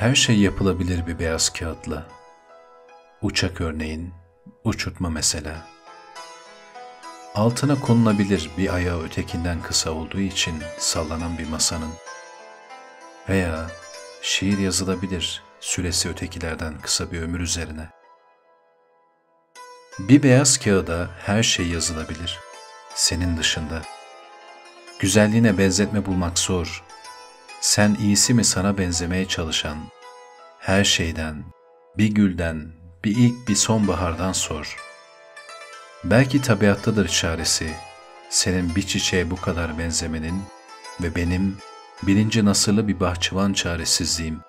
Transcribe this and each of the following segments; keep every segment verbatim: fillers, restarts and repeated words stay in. Her şey yapılabilir bir beyaz kağıtla. Uçak örneğin, uçurtma mesela. Altına konulabilir bir ayağı ötekinden kısa olduğu için sallanan bir masanın. Veya şiir yazılabilir, süresi ötekilerden kısa bir ömür üzerine. Bir beyaz kağıda her şey yazılabilir, senin dışında. Güzelliğine benzetme bulmak zor. Sen iyisi mi sana benzemeye çalışan, her şeyden, bir gülden, bir ilk bir sonbahardan sor. Belki tabiattadır çaresi, senin bir çiçeğe bu kadar benzemenin ve benim birinci nasırlı bir bahçıvan çaresizliğim.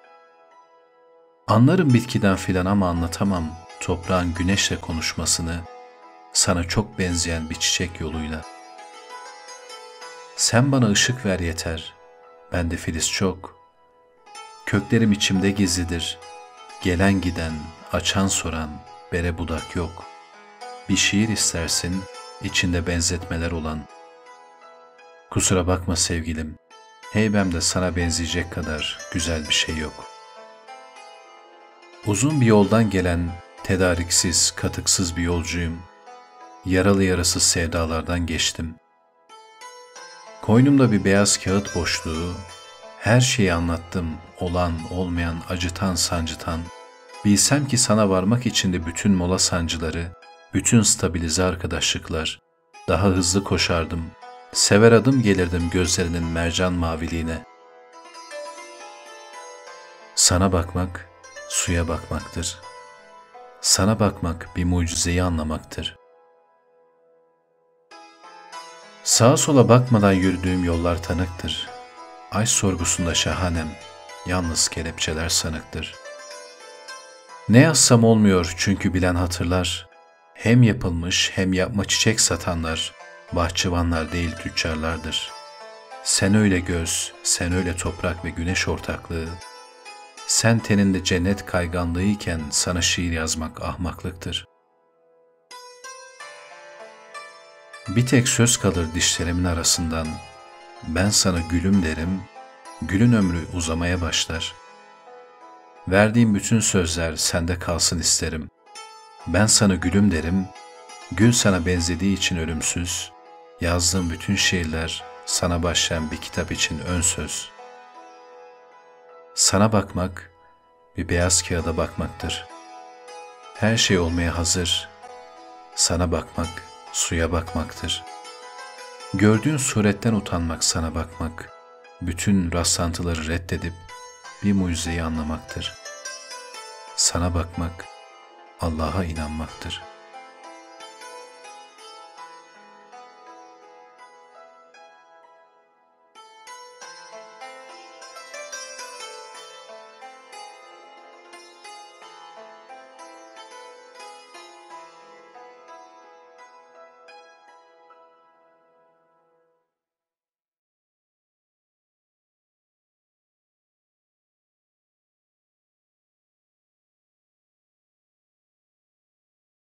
Anlarım bitkiden filan ama anlatamam toprağın güneşle konuşmasını, sana çok benzeyen bir çiçek yoluyla. Sen bana ışık ver yeter, bende filiz çok. Köklerim içimde gizlidir, gelen giden, açan soran, bere budak yok. Bir şiir istersin, içinde benzetmeler olan. Kusura bakma sevgilim, heybemde sana benzeyecek kadar güzel bir şey yok. Uzun bir yoldan gelen, tedariksiz, katıksız bir yolcuyum. Yaralı yarasız sevdalardan geçtim. Koynumda bir beyaz kağıt boşluğu, her şeyi anlattım, olan, olmayan, acıtan, sancıtan. Bilsem ki sana varmak için de bütün mola sancıları, bütün stabilize arkadaşlıklar, daha hızlı koşardım, sever adım gelirdim gözlerinin mercan maviliğine. Sana bakmak, suya bakmaktır. Sana bakmak bir mucizeyi anlamaktır. Sağa sola bakmadan yürüdüğüm yollar tanıktır. Ay sorgusunda şahanem, yalnız kelepçeler sanıktır. Ne yazsam olmuyor çünkü bilen hatırlar. Hem yapılmış hem yapma çiçek satanlar, bahçıvanlar değil tüccarlardır. Sen öyle göz, sen öyle toprak ve güneş ortaklığı. Sen teninde cennet kayganlığı iken sana şiir yazmak ahmaklıktır. Bir tek söz kalır dişlerimin arasından. Ben sana gülüm derim, gülün ömrü uzamaya başlar. Verdiğim bütün sözler sende kalsın isterim. Ben sana gülüm derim, gül sana benzediği için ölümsüz. Yazdığım bütün şiirler sana başlayan bir kitap için ön söz. Sana bakmak, bir beyaz kağıda bakmaktır. Her şey olmaya hazır. Sana bakmak, suya bakmaktır. Gördüğün suretten utanmak sana bakmak, bütün rastlantıları reddedip bir mucizeyi anlamaktır. Sana bakmak, Allah'a inanmaktır.